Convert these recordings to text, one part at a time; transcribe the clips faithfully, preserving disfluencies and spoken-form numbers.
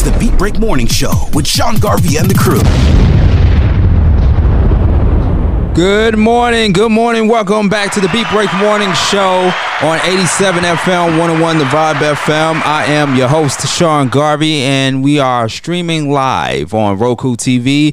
It's the Beat Break Morning Show with Sean Garvey and the crew. Good morning. Good morning. Welcome back to the Beat Break Morning Show on eighty-seven F M, one oh one The Vibe F M. I am your host, Sean Garvey, and we are streaming live on Roku T V,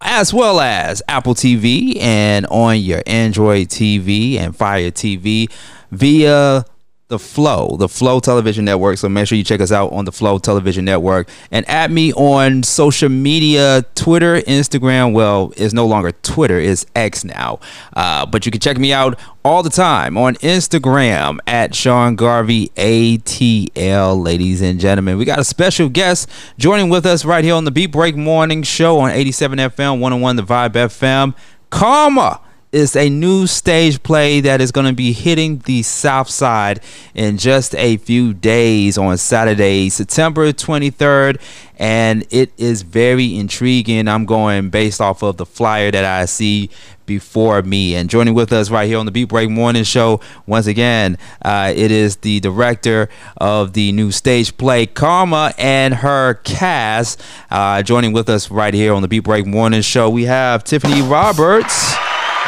as well as Apple T V, and on your Android T V and Fire T V via the flow, the flow television network. So make sure you check us out on the Flow television network, and at me on social media, Twitter, Instagram. Well, it's no longer Twitter, it's X now. Uh, but you can check me out all the time on Instagram at Sean Garvey A T L. Ladies and gentlemen, we got a special guest joining with us right here on the Beat Break Morning Show on eighty-seven F M, one oh one The Vibe F M. Karma is a new stage play that is going to be hitting the South Side in just a few days on Saturday, September twenty-third, and it is very intriguing. I'm going based off of the flyer that I see before me. And joining with us right here on the Beat Break Morning Show, once again, uh, it is the director of the new stage play, Karma, and her cast. Uh, joining with us right here on the Beat Break Morning Show, we have Tiffany Roberts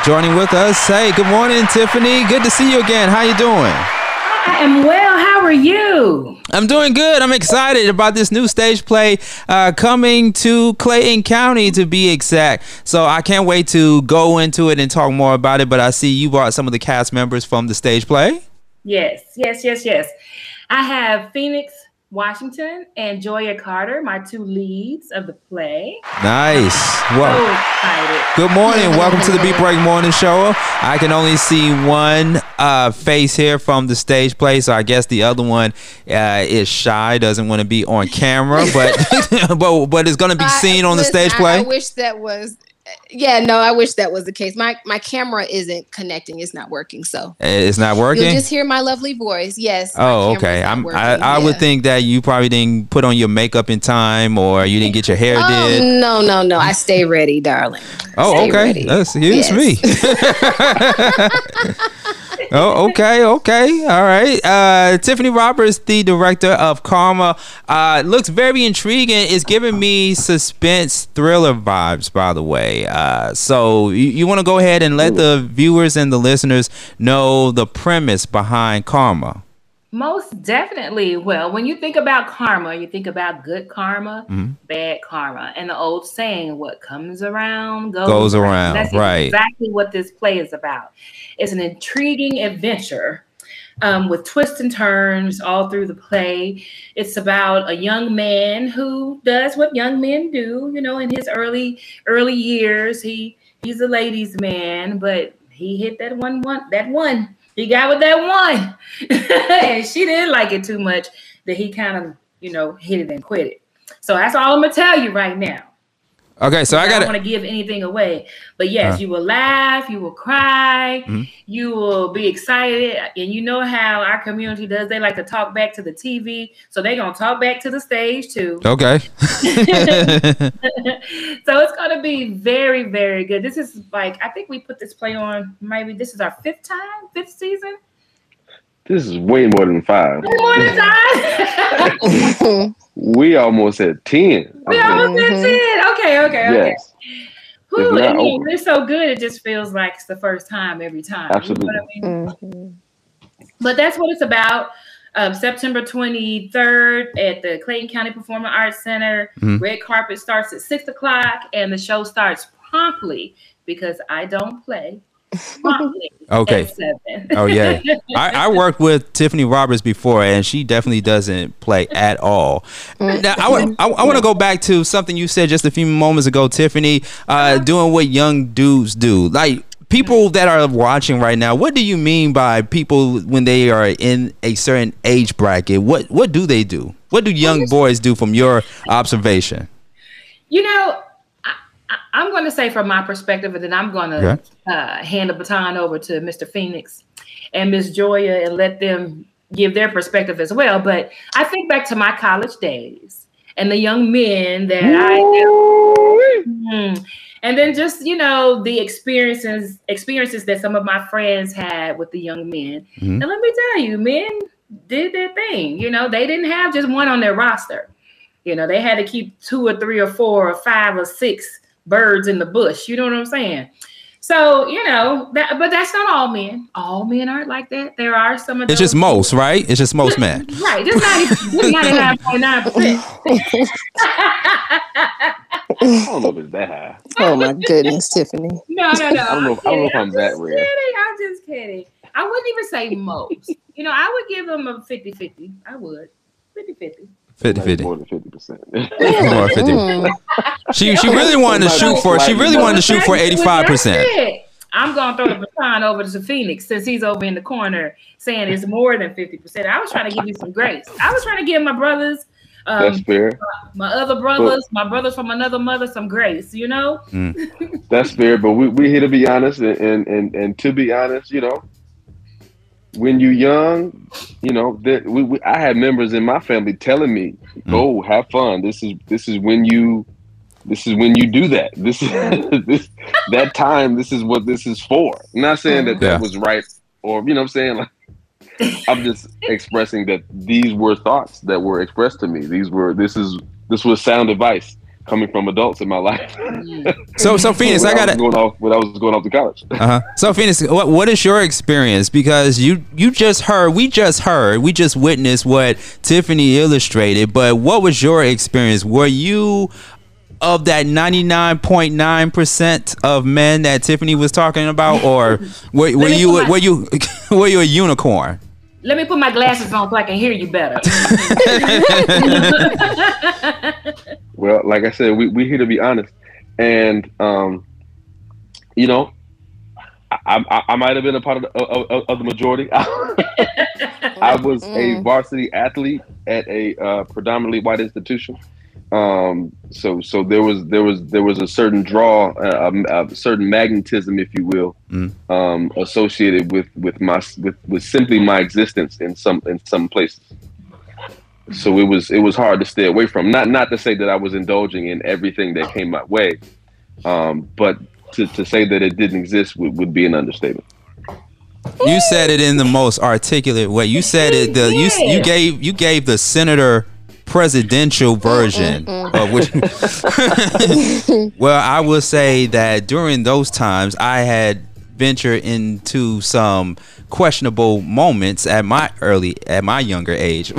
joining with us. Hey, good morning, Tiffany. Good to see you again. How you doing? I am well. How are you? I'm doing good. I'm excited about this new stage play uh, coming to Clayton County, to be exact. So I can't wait to go into it and talk more about it. But I see you brought some of the cast members from the stage play. Yes, yes, yes, yes. I have Phoenix Washington and Joia A. Carter, my two leads of the play. Nice. Well, so excited. Good morning. Welcome to the Beat Break Morning Show. I can only see one uh, face here from the stage play, so I guess the other one uh, is shy, doesn't want to be on camera, but but but it's going to be seen uh, on listen, the stage play. I, I wish that was. Yeah, no, I wish that was the case. My my camera isn't connecting. It's not working. So it's not working. You'll just hear my lovely voice. Yes. Oh, okay. I'm, working, I I yeah. would think that you probably didn't put on your makeup in time, or you didn't get your hair oh, did. No, no, no. I stay ready, darling. Oh, stay okay. Ready. That's yes. me. Oh, okay, okay, all right. Uh, Tiffany Roberts, the director of Karma, uh, looks very intriguing. It's giving me suspense thriller vibes, by the way. Uh, so you, you want to go ahead and let the viewers and the listeners know the premise behind Karma. Most definitely. Well, when you think about karma, you think about good karma, mm-hmm. bad karma, and the old saying, what comes around goes, goes around. around. That's right. Exactly what this play is about. It's an intriguing adventure um, with twists and turns all through the play. It's about a young man who does what young men do, you know, in his early, early years. He he's a ladies' man, but he hit that one, one that one. He got with that one and she didn't like it too much that he kind of, you know, hit it and quit it. So that's all I'm going to tell you right now. Okay. So I, gotta, I don't want to give anything away, but yes, uh, you will laugh, you will cry, mm-hmm. you will be excited. And you know how our community does. They like to talk back to the T V. So they're going to talk back to the stage too. Okay. So it's going to be very, very good. This is like, I think we put this play on, maybe this is our fifth time, fifth season. This is way more than five. Way more than five. We almost had ten. We almost had ten. Okay, okay, yes. okay. Whew, I mean, they're so good. It just feels like it's the first time every time. Absolutely. You know what I mean? Mm-hmm. But that's what it's about. Um, September twenty-third at the Clayton County Performing Arts Center. Mm-hmm. Red carpet starts at six o'clock, and the show starts promptly because I don't play. Okay. Oh yeah. I, I worked with Tiffany Roberts before, and she definitely doesn't play at all. Now I want I, I want to go back to something you said just a few moments ago, Tiffany. Uh, doing what young dudes do, like people that are watching right now. What do you mean by people when they are in a certain age bracket? What what do they do? What do young boys do from your observation? You know, I'm going to say from my perspective, and then I'm going to okay. uh, hand the baton over to Mister Phoenix and Miz Joia and let them give their perspective as well. But I think back to my college days and the young men that Ooh. I knew. And then just, you know, the experiences experiences that some of my friends had with the young men. Mm-hmm. And let me tell you, men did their thing. You know, they didn't have just one on their roster. You know, they had to keep two or three or four or five or six birds in the bush. You know what I'm saying? So, you know, that, but that's not all men. All men aren't like that. There are some of them. It's just most, right? It's just most men. Right. Just ninety-nine point nine percent. I don't know if it's that high. Oh, my goodness, Tiffany. No, no, no. I don't know if, I don't know if I'm, I'm that rare. I'm just kidding. I wouldn't even say most. You know, I would give them a fifty fifty. I would. fifty fifty. fifty fifty. More than fifty percent. She she really wanted to shoot for she really wanted to shoot for eighty-five percent. I'm gonna throw the baton over to Phoenix since he's over in the corner saying it's more than fifty percent. I was trying to give you some grace. I was trying to give my brothers, um, that's fair. My, my other brothers, but, my brothers from another mother, some grace. You know, mm. That's fair. But we we here to be honest, and, and and and to be honest, you know, when you young, you know, that we, we I had members in my family telling me, "Go, mm. have fun. This is this is when you." This is when you do that. This is this, that time. This is what this is for. I'm not saying that yeah. that was right, or you know what I'm saying. Like, I'm just expressing that these were thoughts that were expressed to me. These were this is this was sound advice coming from adults in my life. So, so Phoenix, I got going off when I was going off to college. Uh huh. So Phoenix, what what is your experience? Because you you just heard, we just heard, we just witnessed what Tiffany illustrated. But what was your experience? Were you of that ninety-nine point nine percent of men that Tiffany was talking about, or were, were you my, were you were you a unicorn? Let me put my glasses on so I can hear you better. Well, like I said, we we here to be honest, and um, you know, I I, I might have been a part of the, of, of the majority. I was a varsity athlete at a uh, predominantly white institution. Um, so, so there was, there was, there was a certain draw, uh, a, a certain magnetism, if you will, mm. um, associated with, with my, with, with simply my existence in some, in some places. So it was, it was hard to stay away from, not, not to say that I was indulging in everything that came my way. Um, but to, to say that it didn't exist would, would be an understatement. You said it in the most articulate way. You said it, the, you, you gave, you gave the senator presidential version mm-hmm. of which Well, I will say that during those times I had ventured into some questionable moments at my early at my younger age.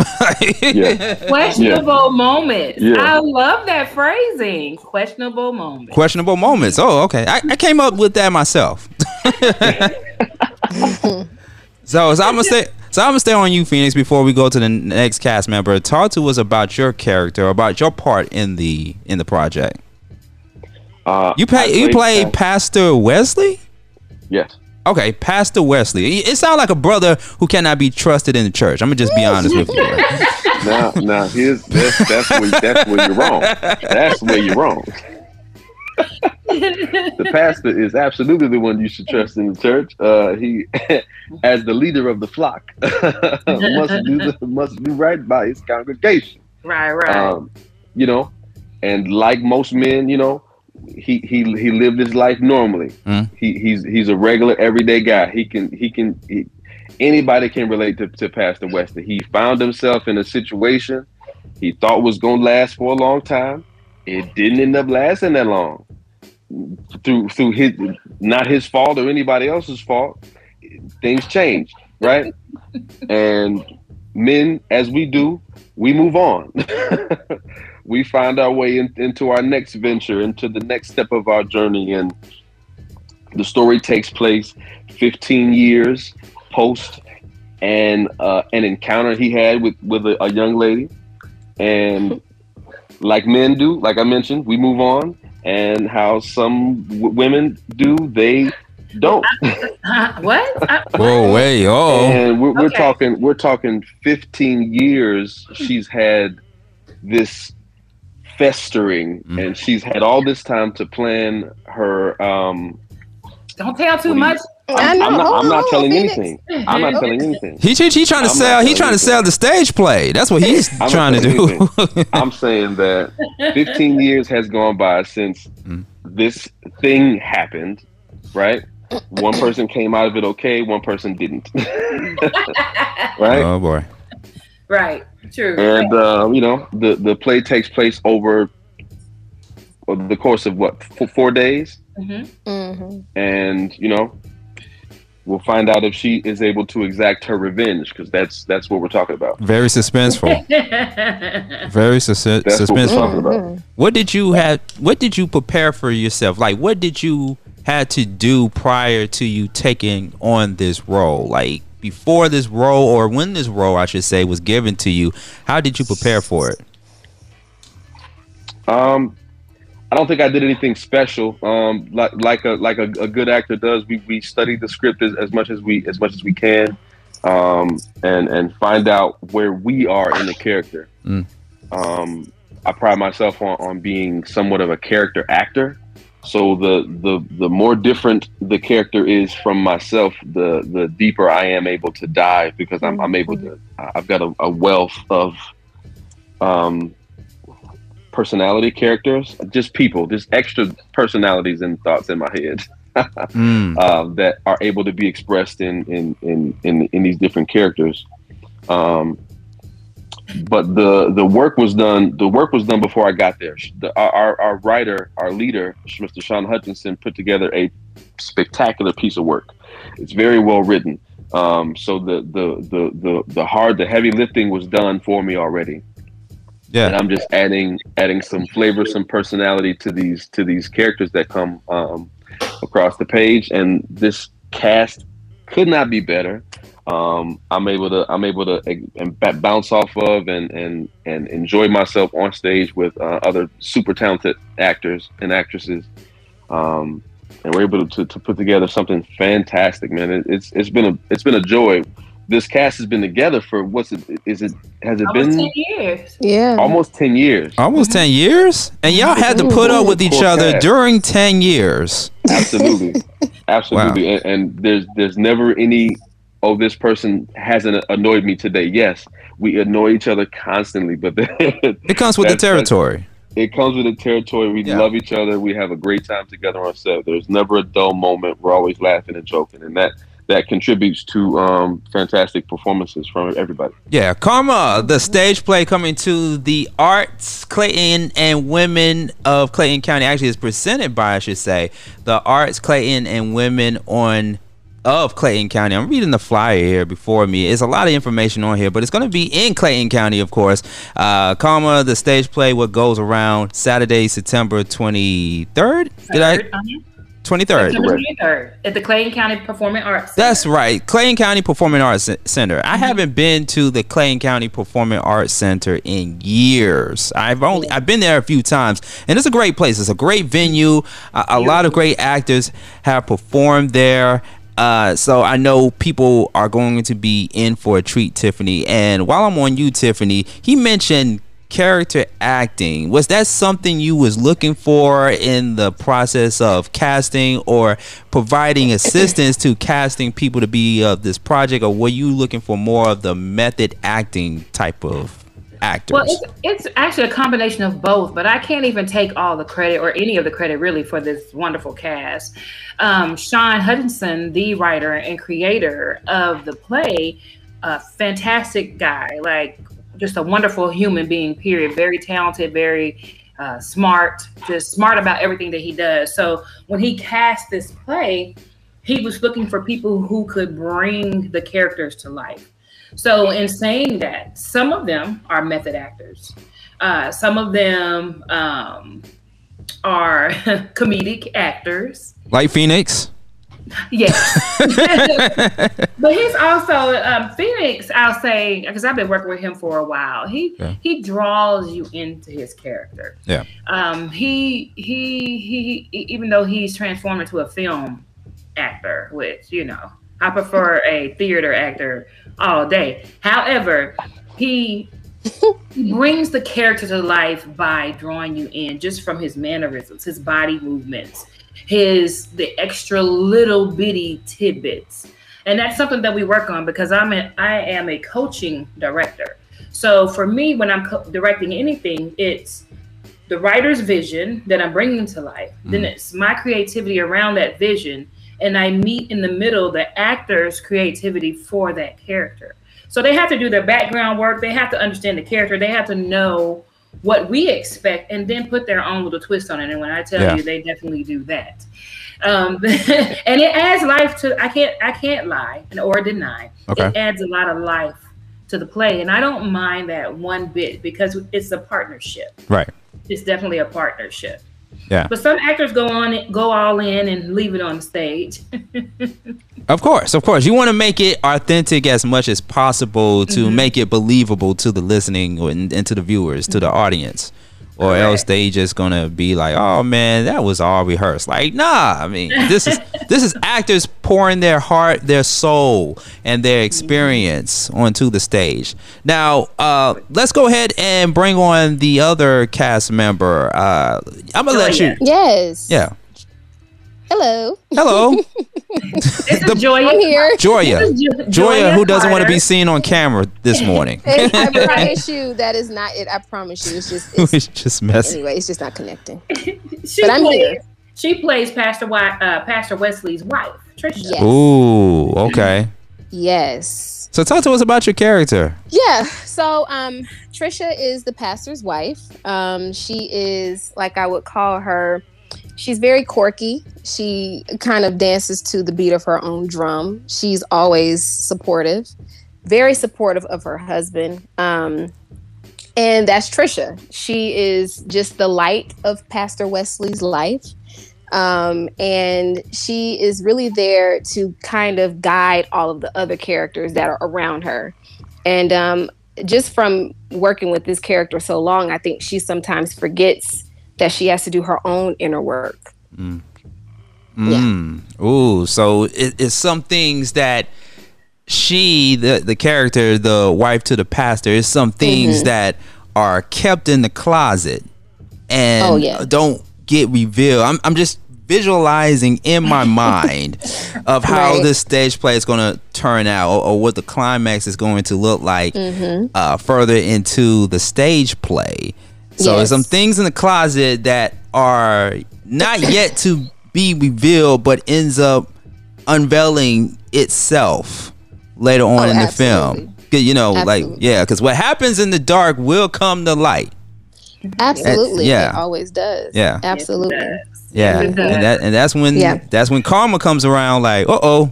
yeah. questionable yeah. moments yeah. I love that phrasing, questionable moments. Questionable moments oh, okay. I, I came up with that myself. So, so I'm gonna say So I'm going to stay on you, Phoenix, before we go to the next cast member. Talk to us about your character, about your part in the in the project. Uh, you play, played, you played uh, Pastor Wesley? Yes. Okay, Pastor Wesley. It sounds like a brother who cannot be trusted in the church. I'm going to just be honest with you. Now, now here's, that's, that's, where, that's where you're wrong. That's where you're wrong. The pastor is absolutely the one you should trust in the church. Uh, he, as the leader of the flock, must do the, must do right by his congregation. Right, right. Um, you know, and like most men, you know, he he he lived his life normally. Mm. He he's he's a regular everyday guy. He can he can he, anybody can relate to, to Pastor Wesley. He found himself in a situation he thought was gonna last for a long time. It didn't end up lasting that long. Through through his not his fault or anybody else's fault, things change, right? And men, as we do, we move on. We find our way in, into our next venture, into the next step of our journey, and the story takes place fifteen years post and uh, an encounter he had with with a, a young lady, and like men do, like I mentioned, we move on. And how some w women do, they don't. What? I, Whoa, way, oh. And we're, we're okay. talking, we're talking fifteen years. She's had this festering, mm. and she's had all this time to plan her. Um, don't tell too much. I'm, I'm, not, I'm not telling anything. I'm not telling anything. He, he, he trying to I'm sell. He trying to sell the stage play. That's what he's I'm trying to do. I'm saying that fifteen years has gone by since mm. this thing happened. Right? One person came out of it okay. One person didn't. Right? Oh boy. Right. True. And uh, you know, the the play takes place over the course of what, four days, mm-hmm. Mm-hmm. and you know, we'll find out if she is able to exact her revenge, because that's that's what we're talking about. Very suspenseful. Very sus- that's suspenseful. What, we're talking about. What did you have? What did you prepare for yourself? Like, what did you had to do prior to you taking on this role? Like, before this role, or when this role, I should say, was given to you, how did you prepare for it? Um. I don't think I did anything special. Um, like like a like a, a good actor does, we we study the script as, as much as we as much as we can, um, and and find out where we are in the character. Mm. Um, I pride myself on, on being somewhat of a character actor. So the the the more different the character is from myself, the the deeper I am able to dive, because I'm I'm able to. I've got a, a wealth of. Um, personality characters, just people, just extra personalities and thoughts in my head mm. uh, that are able to be expressed in in in in, in these different characters. Um, but the the work was done. The work was done before I got there. The, our our writer, our leader, Mister Sean Hutchinson, put together a spectacular piece of work. It's very well written. Um, so the the the the the hard, the heavy lifting was done for me already. Yeah, and I'm just adding adding some flavor, some personality to these to these characters that come um, across the page. And this cast could not be better. Um, I'm able to I'm able to uh, bounce off of and and and enjoy myself on stage with uh, other super talented actors and actresses. Um, and we're able to to put together something fantastic, man. It, it's it's been a it's been a joy. This cast has been together for what's it? Is it? Has it almost been? ten years. Yeah. Almost ten years. Almost mm-hmm. ten years, and y'all had to put up with each other cast. During ten years. Absolutely, absolutely. Wow. And, and there's there's never any. Oh, this person hasn't annoyed me today. Yes, we annoy each other constantly, but it comes with the territory. It comes with the territory. We yeah. love each other. We have a great time together on set. There's never a dull moment. We're always laughing and joking, and that. That contributes to um, fantastic performances from everybody. Yeah, Karma, the stage play coming to the Arts, Clayton and Women of Clayton County. Actually, is presented by, I should say, the Arts, Clayton and Women on of Clayton County. I'm reading the flyer here before me. It's a lot of information on here, but it's going to be in Clayton County, of course. Uh, Karma, the stage play, what goes around Saturday, September twenty-third. Did I? twenty-third at the Clayton County Performing Arts Center. That's right, Clayton County Performing Arts Center. I haven't been to the Clayton County Performing Arts Center in years. I've only I've been there a few times, and it's a great place. It's a great venue. A, a lot of great actors have performed there. Uh, so I know people are going to be in for a treat, Tiffany. And while I'm on you, Tiffany, he mentioned character acting. Was that something you was looking for in the process of casting, or providing assistance to casting people to be of this project, or were you looking for more of the method acting type of actors? Well, it's, it's actually a combination of both, but I can't even take all the credit, or any of the credit really, for this wonderful cast. Um, Sean Hutchinson, the writer and creator of the play, a fantastic guy, like just a wonderful human being, period. Very talented, very uh, smart, just smart about everything that he does. So when he cast this play, he was looking for people who could bring the characters to life. So in saying that, some of them are method actors. Uh, some of them um, are comedic actors. Like Phoenix? Yes. But he's also um, Phoenix, I'll say, because I've been working with him for a while. He yeah. he draws you into his character. Yeah. Um. He, he he he. Even though he's transformed into a film actor, which, you know, I prefer a theater actor all day. However, he. He brings the character to life by drawing you in, just from his mannerisms, his body movements, his the extra little bitty tidbits. And that's something that we work on, because I'm a, I am a coaching director. So for me, when I'm co- directing anything, it's the writer's vision that I'm bringing to life. Mm. Then it's my creativity around that vision. And I meet in the middle the actor's creativity for that character. So they have to do their background work. They have to understand the character. They have to know what we expect and then put their own little twist on it. And when I tell yeah. you, they definitely do that. Um, and it adds life to, I can't, I can't lie or deny. Okay. It adds a lot of life to the play. And I don't mind that one bit because it's a partnership. Right. It's definitely a partnership. Yeah. But some actors go on, go all in and leave it on stage. Of course. Of course. You want to make it authentic as much as possible to mm-hmm. make it believable to the listening and, and to the viewers, to the audience. Or right. else they just going to be like, oh, man, that was all rehearsed. Like, nah, I mean, this is this is actors pouring their heart, their soul and their experience mm-hmm. onto the stage. Now, uh, let's go ahead and bring on the other cast member. Uh, I'm going to let you. Yes. Yeah. Hello. Hello. This is Joia. I'm here. Joia. Joia, Joia, who doesn't want to be seen on camera this morning. I promise you, that is not it. I promise you. It's just, it's, it's just messy. Anyway, it's just not connecting. She but I'm plays, here. She plays Pastor, w- uh, Pastor Wesley's wife, Tricia. Yes. Ooh, okay. Yes. So talk to us about your character. Yeah. So um, Tricia is the pastor's wife. Um, she is, like I would call her, she's very quirky. She kind of dances to the beat of her own drum. She's always supportive, very supportive of her husband. Um, and that's Tricia. She is just the light of Pastor Wesley's life. Um, and she is really there to kind of guide all of the other characters that are around her. And um, just from working with this character so long, I think she sometimes forgets that she has to do her own inner work. Mm. Mm. Yeah. Ooh, so it, it's some things that she, the, the character, the wife to the pastor, is some things mm-hmm. that are kept in the closet and oh, yeah. don't get revealed. I'm, I'm just visualizing in my mind of how right. this stage play is going to turn out or, or what the climax is going to look like mm-hmm. uh, further into the stage play. So yes. there's some things in the closet that are not yet to be revealed, but ends up unveiling itself later on oh, in the absolutely. film. You know, absolutely. like, yeah, because what happens in the dark will come to light. Absolutely. That, yeah. It always does. Yeah. Absolutely. Yeah. And, that, and that's when yeah. that's when karma comes around like, uh-oh.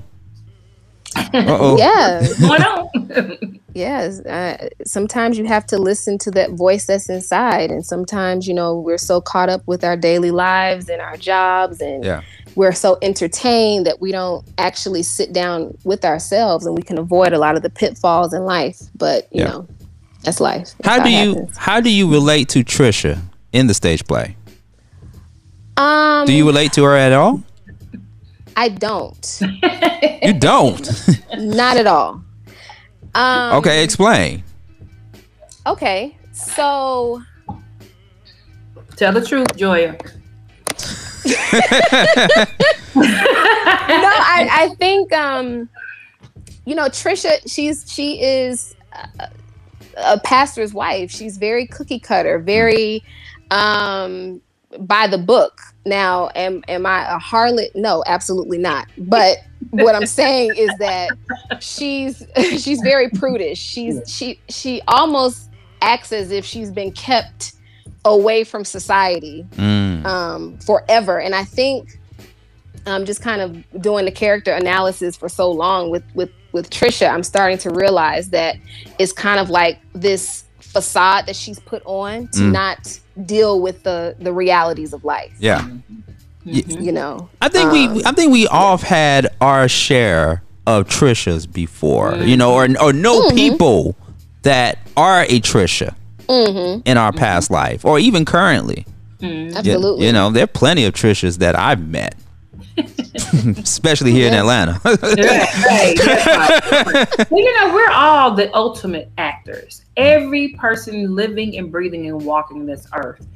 Uh-oh. Yeah. What's going on? Yes. Uh, sometimes you have to listen to that voice that's inside. And sometimes, you know, we're so caught up with our daily lives and our jobs and yeah. we're so entertained that we don't actually sit down with ourselves, and we can avoid a lot of the pitfalls in life. But, you yeah. know, that's life. That's how do how you how do you relate to Tricia in the stage play? Um, do you relate to her at all? I don't. You don't? Not at all. Um, okay, explain. Okay, so tell the truth, Joia. No, I, I think um, you know, Tricia. She's she is a, a pastor's wife. She's very cookie cutter, very um, by the book. Now, am am I a harlot? No, absolutely not. But what I'm saying is that she's she's very prudish. She's she she almost acts as if she's been kept away from society mm. um, forever. And I think I'm um, just kind of doing the character analysis for so long with with with Tricia. I'm starting to realize that it's kind of like this facade that she's put on to mm. not deal with the the realities of life. Yeah. Mm-hmm. You know, I think um, we I think we all have had our share of Tricias before, mm-hmm. you know, or or know mm-hmm. people that are a Tricia mm-hmm. in our mm-hmm. past life or even currently. Mm-hmm. Absolutely. You, you know, there are plenty of Tricias that I've met. Especially here yeah. in Atlanta. yeah, right, that's right. Well, you know, we're all the ultimate actors. Every person living and breathing and walking this earth,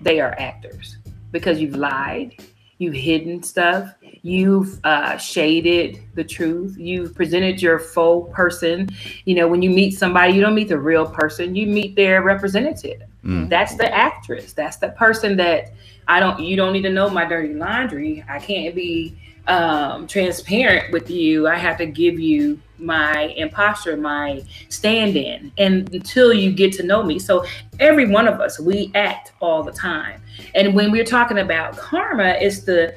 they are actors. Because you've lied, you've hidden stuff, you've uh, shaded the truth, you've presented your full person. You know, when you meet somebody, you don't meet the real person, you meet their representative. Mm. That's the actress. That's the person that I don't, you don't need to know my dirty laundry. I can't be um, transparent with you, I have to give you my imposter, my stand-in, and until you get to know me. So every one of us, we act all the time. And when we're talking about karma, it's the,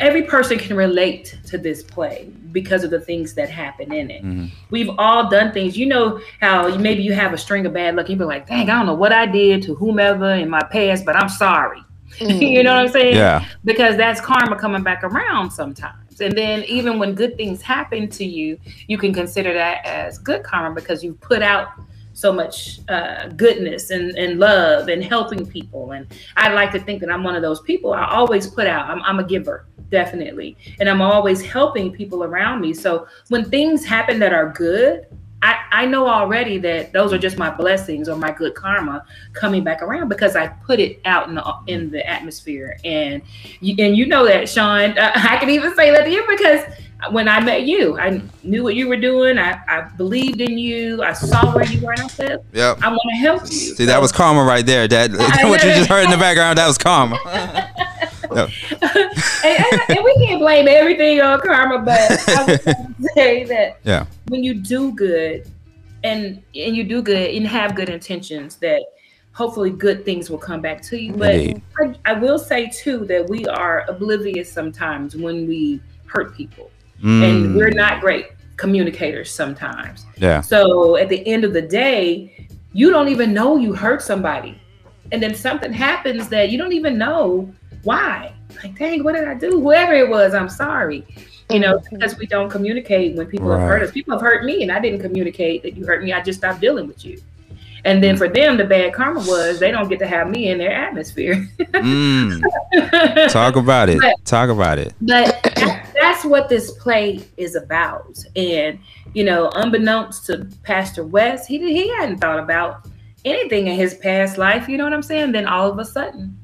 every person can relate to this play because of the things that happen in it. Mm-hmm. We've all done things. You know how maybe you have a string of bad luck. You be like, dang, I don't know what I did to whomever in my past, but I'm sorry. Mm-hmm. You know what I'm saying? Yeah. Because that's karma coming back around sometimes. And then even when good things happen to you, you can consider that as good karma because you put out so much uh, goodness and, and love and helping people. And I like to think that I'm one of those people. I always put out, I'm, I'm a giver, definitely. And I'm always helping people around me. So when things happen that are good, I, I know already that those are just my blessings or my good karma coming back around because I put it out in the, in the atmosphere. And you, and you know that, Sean, uh, I can even say that to you because when I met you, I knew what you were doing. I, I believed in you. I saw where you were, and I said, yep, I want to help you. See, so, that was karma right there. That what you just heard in the background, that was karma. No. and, and, and we can't blame everything on karma, but I would say that yeah. when you do good, and and you do good and have good intentions, that hopefully good things will come back to you. But hey. I, I will say too that we are oblivious sometimes when we hurt people. Mm. And we're not great communicators sometimes. Yeah. So at the end of the day, you don't even know you hurt somebody. And then something happens that you don't even know why. Like, dang, what did I do? Whoever it was, I'm sorry. You know, because we don't communicate when people right. have hurt us. People have hurt me and I didn't communicate that you hurt me. I just stopped dealing with you. And then for them, the bad karma was they don't get to have me in their atmosphere. mm. Talk about it. But, Talk about it. But that, that's what this play is about. And, you know, unbeknownst to Pastor West, he, he hadn't thought about anything in his past life. You know what I'm saying? Then all of a sudden,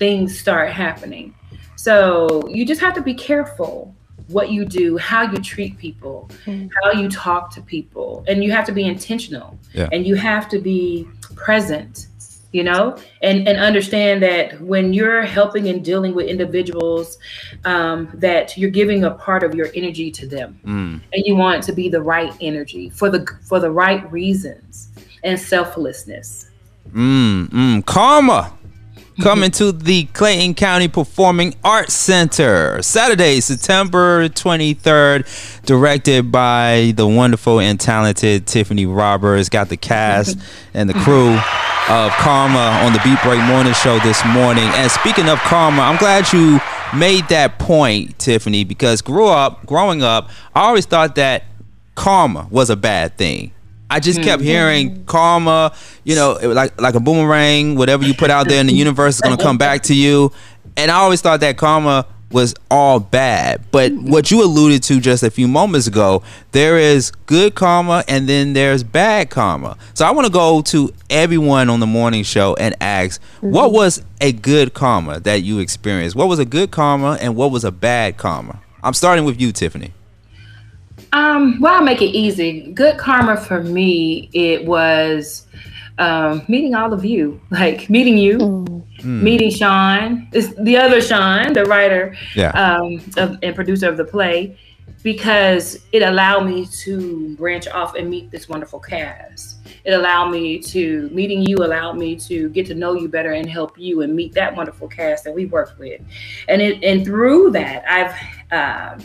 things start happening. So you just have to be careful what you do, how you treat people, mm. how you talk to people, and you have to be intentional yeah. and you have to be present, you know, and, and understand that when you're helping and dealing with individuals, um, that you're giving a part of your energy to them mm. and you want it to be the right energy for the, for the right reasons and selflessness. Mm, mm, karma. Coming to the Clayton County Performing Arts Center, Saturday, September twenty-third, directed by the wonderful and talented Tiffany Roberts. Got the cast and the crew of Karma on the Beat Break Morning Show this morning. And speaking of karma, I'm glad you made that point, Tiffany, because grew up, growing up, I always thought that karma was a bad thing. I just kept hearing karma, you know, it was like like a boomerang, whatever you put out there in the universe is going to come back to you. And I always thought that karma was all bad. But what you alluded to just a few moments ago, there is good karma and then there's bad karma. So I want to go to everyone on the morning show and ask, mm-hmm. what was a good karma that you experienced? What was a good karma and what was a bad karma? I'm starting with you, Tiffany. Um, well, I'll make it easy. Good karma for me, it was um, meeting all of you, like meeting you, mm. meeting Sean, it's the other Sean, the writer yeah. um, of, and producer of the play, because it allowed me to branch off and meet this wonderful cast. It allowed me to, meeting you allowed me to get to know you better and help you and meet that wonderful cast that we work with. And, it, and through that, I've... Uh,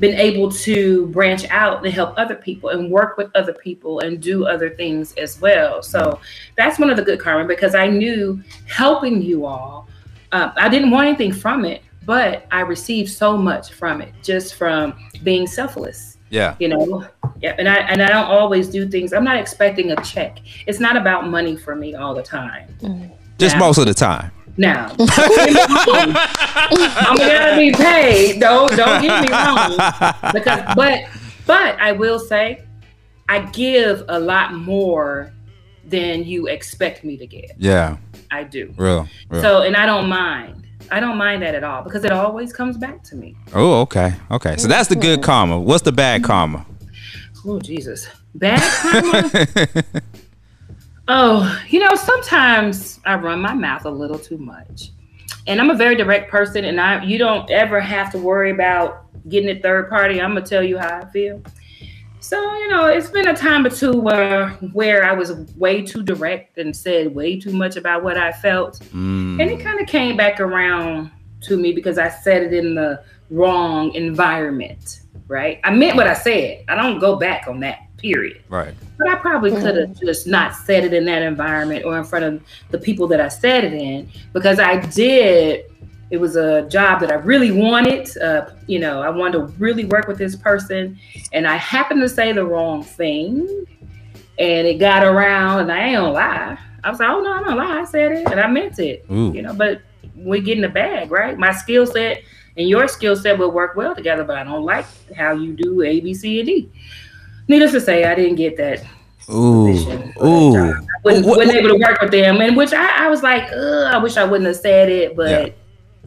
been able to branch out and help other people and work with other people and do other things as well. So that's one of the good karma because I knew helping you all, uh, I didn't want anything from it, but I received so much from it just from being selfless. Yeah. You know, yeah. And I, and I don't always do things. I'm not expecting a check. It's not about money for me all the time. Mm. Just now, most of the time. Now, I'm gonna be paid. Don't don't get me wrong. Because, but but I will say, I give a lot more than you expect me to get. Yeah, I do. Real. real. So, and I don't mind. I don't mind that at all because it always comes back to me. Oh, okay, okay. So that's the good karma. What's the bad karma? Oh Jesus, bad karma. Oh, you know, sometimes I run my mouth a little too much. And I'm a very direct person, and I you don't ever have to worry about getting a third party. I'm gonna tell you how I feel. So, you know, it's been a time or two where, where I was way too direct and said way too much about what I felt. Mm. And it kind of came back around to me because I said it in the wrong environment, right? I meant what I said. I don't go back on that, period. Right. But I probably could have just not said it in that environment or in front of the people that I said it in, because I did. It was a job that I really wanted. Uh, you know, I wanted to really work with this person, and I happened to say the wrong thing, and it got around, and I ain't gonna lie. I was like, oh no, I don't lie. I said it, and I meant it. Ooh. You know, but we're getting a bag, right? My skill set and your skill set will work well together, but I don't like how you do A, B, C, and D. Needless to say, I didn't get that. Ooh, ooh. I wasn't, wasn't able to work with them, and which I, I was like, ugh, I wish I wouldn't have said it, but. Yeah.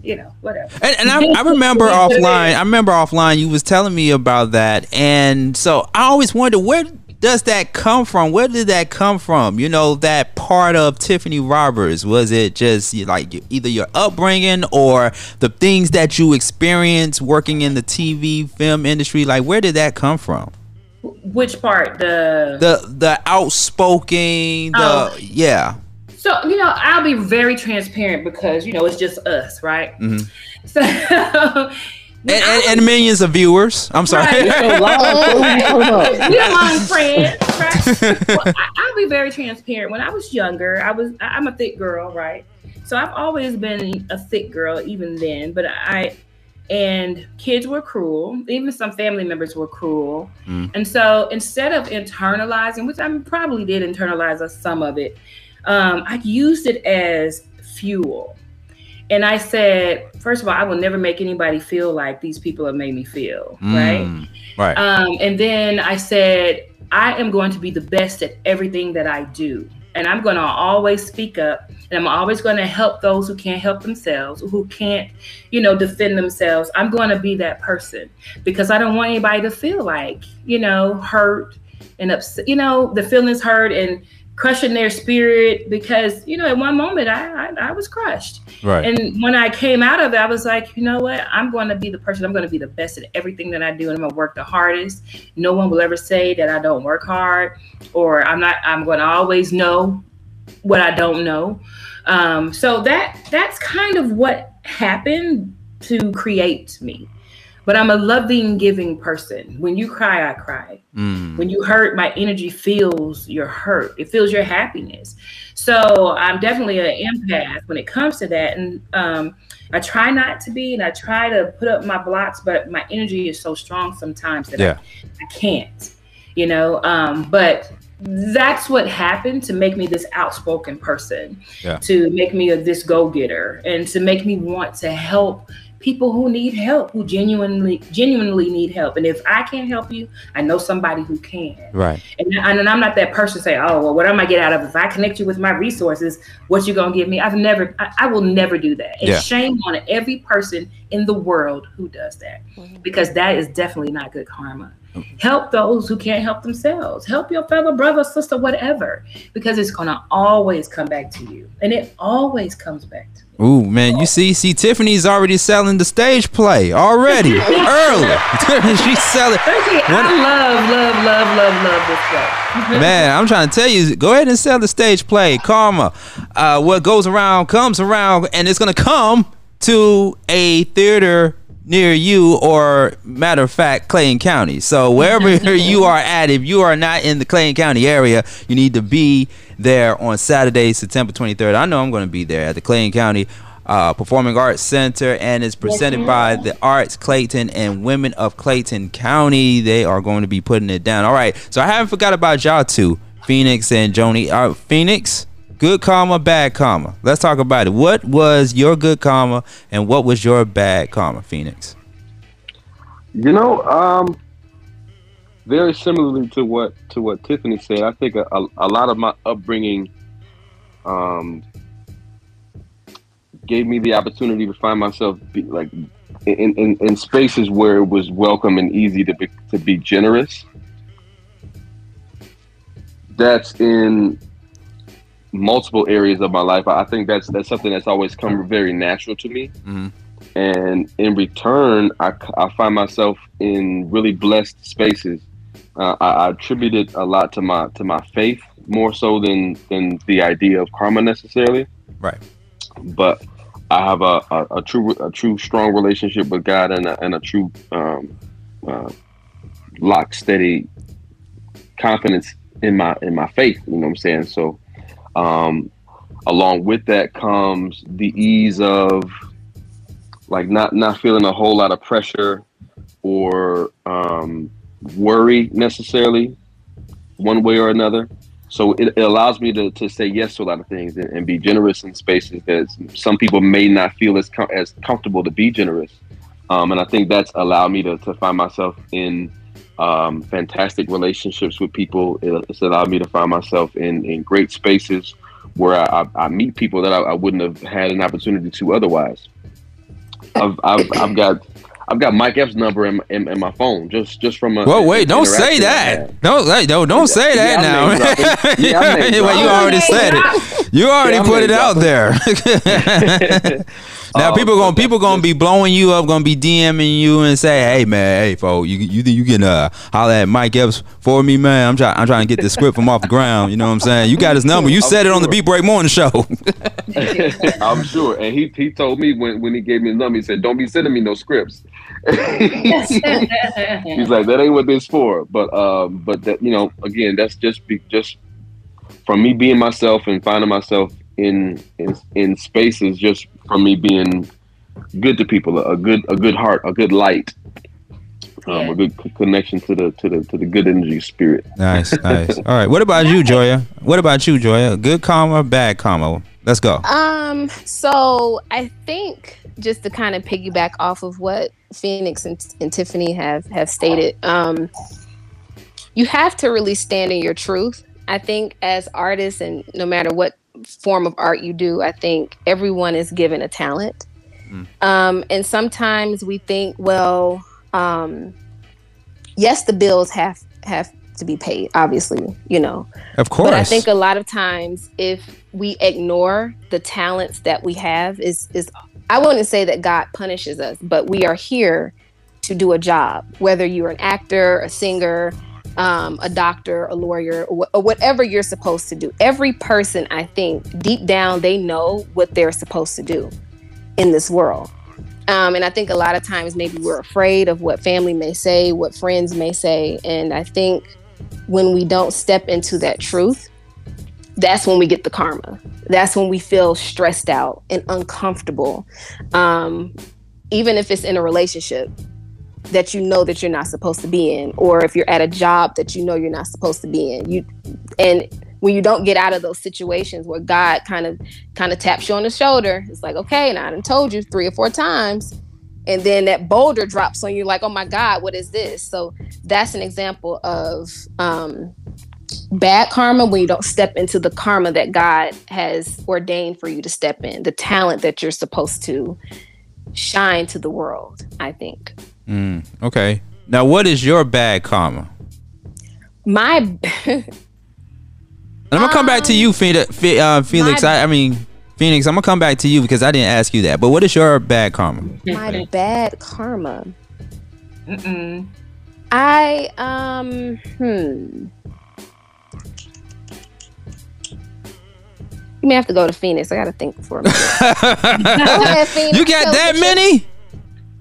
You know, whatever. And, and I, I remember offline, I remember offline you was telling me about that. And so I always wonder, where does that come from? Where did that come from? You know, that part of Tiffany Roberts, was it just like either your upbringing or the things that you experienced working in the T V film industry? Like, where did that come from? Which part? The the, the outspoken, the, oh. yeah. So, you know, I'll be very transparent because, you know, it's just us, right? Mm-hmm. So, and, and, and millions of viewers. I'm sorry. Right. You're long friends, right? Well, I, I'll be very transparent. When I was younger, I was, I, I'm a thick girl, right? So I've always been a thick girl, even then. But I, and kids were cruel. Even some family members were cruel. Mm. And so instead of internalizing, which I probably did internalize some of it, Um, I used it as fuel. And I said, first of all, I will never make anybody feel like these people have made me feel, mm, right? Right. Um, and then I said, I am going to be the best at everything that I do. And I'm going to always speak up. And I'm always going to help those who can't help themselves, who can't, you know, defend themselves. I'm going to be that person because I don't want anybody to feel like, you know, hurt and upset, you know, the feelings hurt and crushing their spirit, because, you know, at one moment I, I I was crushed. Right. And when I came out of it, I was like, you know what? I'm going to be the person. I'm going to be the best at everything that I do, and I'm going to work the hardest. No one will ever say that I don't work hard, or I'm not. I'm going to always know what I don't know. Um, so that that's kind of what happened to create me. But I'm a loving, giving person. When you cry, I cry. Mm. When you hurt, my energy feels your hurt. It feels your happiness. So I'm definitely an empath when it comes to that. And um, I try not to be, and I try to put up my blocks, but my energy is so strong sometimes that yeah. I, I can't, you know? Um, but that's what happened to make me this outspoken person, yeah. to make me a, this go-getter, and to make me want to help people who need help, who genuinely genuinely need help. And if I can't help you, I know somebody who can. Right. And, and I'm not that person saying, oh, well, what am I get out of it? If I connect you with my resources, what you going to give me? I've never, I, I will never do that. And yeah. shame on every person in the world who does that, mm-hmm. because that is definitely not good karma. Mm-hmm. Help those who can't help themselves. Help your fellow brother, sister, whatever, because it's going to always come back to you. And it always comes back to you. Ooh, man, you see, see, Tiffany's already selling the stage play already. Early. She's selling. Tiffany, I love, love, love, love, love this play. Man, I'm trying to tell you, go ahead and sell the stage play, Karma. Uh, what goes around comes around, and it's going to come to a theater near you, or matter of fact, Clayton County. So wherever you are at, if you are not in the Clayton County area, you need to be there on Saturday, September twenty-third. I know I'm going to be there at the Clayton County uh, Performing Arts Center, and it's presented yes, by the Arts Clayton and Women of Clayton County. They are going to be putting it down. All right, so I haven't forgot about y'all two, Phoenix and Joni. Uh, Phoenix, good karma, bad karma. Let's talk about it. What was your good karma and what was your bad karma, Phoenix? You know, um, very similarly to what to what Tiffany said, I think a, a, a lot of my upbringing um, gave me the opportunity to find myself be, like in, in, in spaces where it was welcome and easy to be, to be generous. That's in multiple areas of my life. I think that's that's something that's always come very natural to me. Mm-hmm. And in return, I, I find myself in really blessed spaces. Uh, I, I attribute it a lot to my to my faith, more so than than the idea of karma necessarily. Right. But I have a, a, a true a true strong relationship with God, and a, and a true um, uh, lock steady confidence in my in my faith. You know what I'm saying? So, um, along with that comes the ease of like not not feeling a whole lot of pressure or um, worry necessarily, one way or another. So it, it allows me to, to say yes to a lot of things and, and be generous in spaces that some people may not feel as com as comfortable to be generous. Um, and I think that's allowed me to, to find myself in um, fantastic relationships with people. It, it's allowed me to find myself in, in great spaces where I, I, I meet people that I, I wouldn't have had an opportunity to otherwise. I've, I've, I've got... I've got Mike F's number in, in, in my phone, just just from a. Whoa, wait! Don't say that. No, no, don't, don't say that now. Yeah, I mean, well, you already said it. You already put it out there. Now um, people gonna people gonna be blowing you up, gonna be DMing you and say, "Hey man, hey fo, you you you can uh holler at Mike Epps for me, man. I'm trying I'm trying to get this script from off the ground. You know what I'm saying? You got his number. You I'm said sure. it on the Beat Break Morning Show. I'm sure. And he he told me when when he gave me his number, he said, "Don't be sending me no scripts." He's like, "That ain't what this for." But um, but that you know, again, that's just be, just from me being myself and finding myself in in in spaces just. From me being good to people, a good a good heart, a good light, um, a good connection to the to the to the good energy spirit. Nice, nice. All right, what about you, Joia? What about you, Joia? Good karma, bad karma. Let's go. Um, so I think just to kind of piggyback off of what Phoenix and, and Tiffany have have stated, um, you have to really stand in your truth. I think as artists, and no matter what form of art you do, I think everyone is given a talent. Mm. Um, and sometimes we think, well, um, yes, the bills have, have to be paid, obviously, you know. Of course. But I think a lot of times if we ignore the talents that we have is, is I wouldn't say that God punishes us, but we are here to do a job, whether you're an actor, a singer, Um, a doctor, a lawyer, or, or whatever you're supposed to do. Every person, I think, deep down, they know what they're supposed to do in this world. Um, and I think a lot of times maybe we're afraid of what family may say, what friends may say. And I think when we don't step into that truth, that's when we get the karma. That's when we feel stressed out and uncomfortable, um, even if it's in a relationship that you know that you're not supposed to be in, or if you're at a job that you know you're not supposed to be in. You, and when you don't get out of those situations where God kind of kind of taps you on the shoulder, it's like, okay, now I done told you three or four times, and then that boulder drops on you like, oh my God, what is this? So that's an example of um, bad karma, when you don't step into the karma that God has ordained for you to step in, the talent that you're supposed to shine to the world, I think. Mm, okay. Now, what is your bad karma? My. And I'm gonna um, come back to you, Phoenix. Uh, Phoenix I, I mean, Phoenix. I'm gonna come back to you because I didn't ask you that. But what is your bad karma? My bad karma. Mm-mm. I um. Hmm. You may have to go to Phoenix. I gotta think for a minute. Go ahead, Phoenix. You got that many?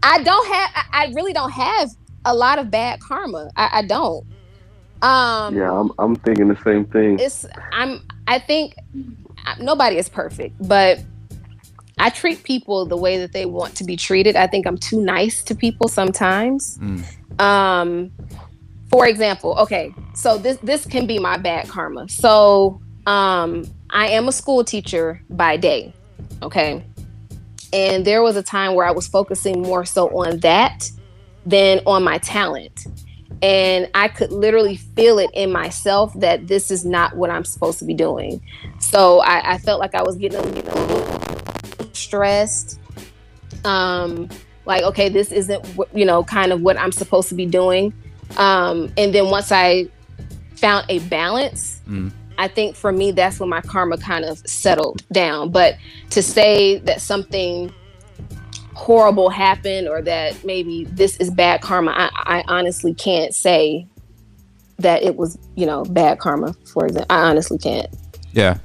I don't have, I really don't have a lot of bad karma. I, I don't. Um, yeah, I'm, I'm thinking the same thing. It's, I'm, I think nobody is perfect, but I treat people the way that they want to be treated. I think I'm too nice to people sometimes. Mm. Um, for example, okay, so this, this can be my bad karma. So um, I am a school teacher by day, okay? And there was a time where I was focusing more so on that than on my talent. And I could literally feel it in myself that this is not what I'm supposed to be doing. So I, I felt like I was getting a little stressed. Um, like, okay, this isn't, you know, kind of what I'm supposed to be doing. Um, and then once I found a balance, mm. I think for me, that's when my karma kind of settled down. But to say that something horrible happened or that maybe this is bad karma, I, I honestly can't say that it was, you know, bad karma, for example. I honestly can't. Yeah.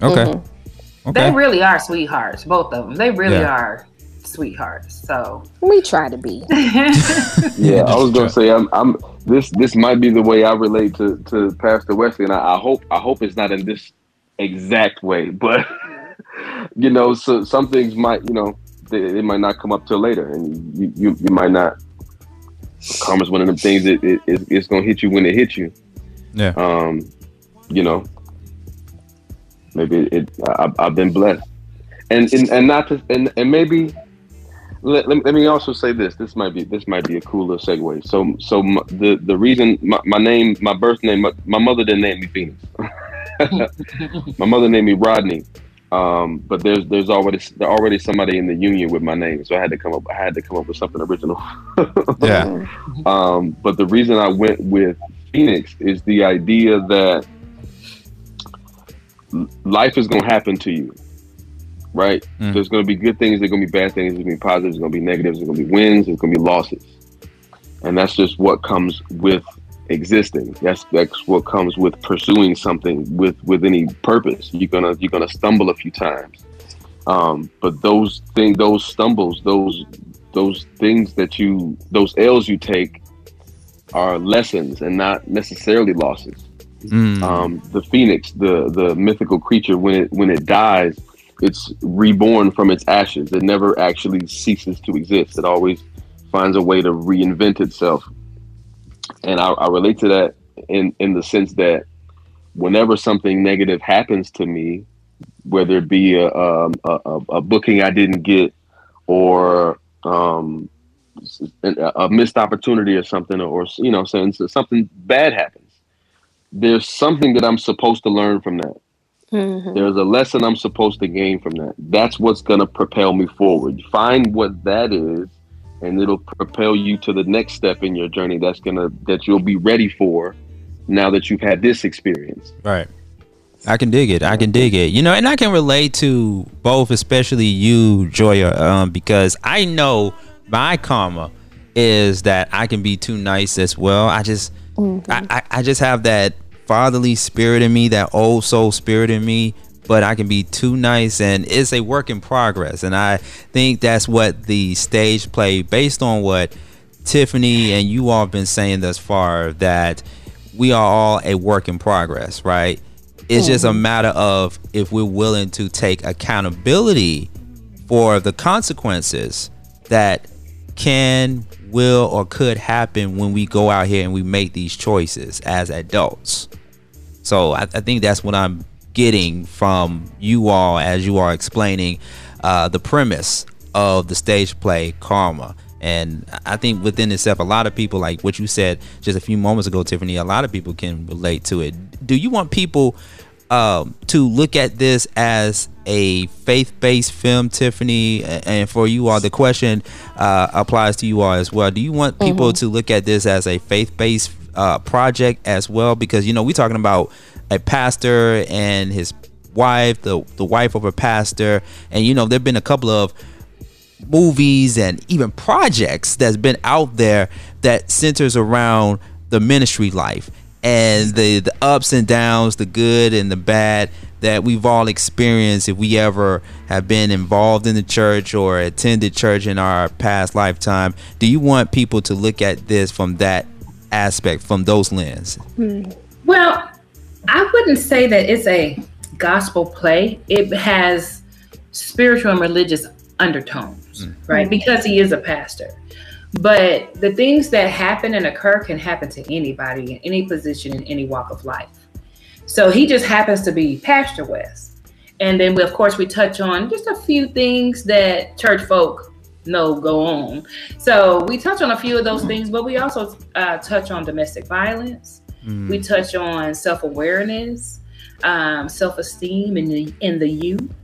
Okay. Mm-hmm. Okay. They really are sweethearts, both of them. They really yeah. are sweethearts. So we try to be. Yeah, I was gonna say I'm. I'm. This this might be the way I relate to, to Pastor Wesley, and I, I hope I hope it's not in this exact way, but you know, so some things might, you know, it might not come up till later, and you you, you might not. Karma's one of them things that it, it, it's gonna hit you when it hits you. Yeah. Um, you know, maybe it. it I, I've been blessed, and and, and not to, and and maybe. Let, let, let me also say this. This might be this might be a cooler segue. So so my, the the reason my, my name my birth name my, my mother didn't name me Phoenix. My mother named me Rodney. Um, but there's there's already there's already somebody in the union with my name, so I had to come up I had to come up with something original. Yeah. Um, but the reason I went with Phoenix is the idea that life is gonna happen to you, right? Mm. There's gonna be good things, there's gonna be bad things, there's gonna be positives, there's gonna be negatives, there's gonna be wins, there's gonna be losses, and that's just what comes with existing. That's that's what comes with pursuing something with with any purpose. You're gonna you're gonna stumble a few times, um, but those thing those stumbles, those those things that you those L's you take are lessons and not necessarily losses. Mm. Um, the phoenix, the the mythical creature, when it when it dies, it's reborn from its ashes. It never actually ceases to exist. It always finds a way to reinvent itself. And I, I relate to that in, in the sense that whenever something negative happens to me, whether it be a, a, a, a booking I didn't get or um, a missed opportunity or something, or, you know, saying something bad happens, there's something that I'm supposed to learn from that. Mm-hmm. There's a lesson I'm supposed to gain from that. That's what's going to propel me forward. Find what that is, and it'll propel you to the next step in your journey. That's gonna that you'll be ready for now that you've had this experience. Right. I can dig it. I can dig it. You know, and I can relate to both, especially you, Joia, um, because I know my karma is that I can be too nice as well. I just, mm-hmm. I, I, I just have that fatherly spirit in me, that old soul spirit in me, but I can be too nice, and it's a work in progress. And I think that's what the stage play, based on what Tiffany and you all have been saying thus far, that we are all a work in progress, right? It's just a matter of if we're willing to take accountability for the consequences that can, will, or could happen when we go out here and we make these choices as adults. So I, I think that's what I'm getting from you all as you are explaining uh, the premise of the stage play karma. And I think within itself, a lot of people, like what you said just a few moments ago, Tiffany, a lot of people can relate to it. Do you want people um, to look at this as a faith-based film, Tiffany? And for you all, the question uh, applies to you all as well. Do you want people mm-hmm. to look at this as a faith-based uh, project as well? Because, you know, we're talking about a pastor and his wife, the the wife of a pastor, and you know there've been a couple of movies and even projects that's been out there that centers around the ministry life and the the ups and downs, the good and the bad that we've all experienced if we ever have been involved in the church or attended church in our past lifetime. Do you want people to look at this from that aspect, from those lens? Well, I wouldn't say that it's a gospel play. It has spiritual and religious undertones, mm-hmm. right? Because he is a pastor. But the things that happen and occur can happen to anybody in any position in any walk of life. So he just happens to be Pastor West. And then, we, of course, we touch on just a few things that church folk know go on. So we touch on a few of those things, but we also uh, touch on domestic violence. Mm. We touch on self-awareness, um, self-esteem in the, in the youth.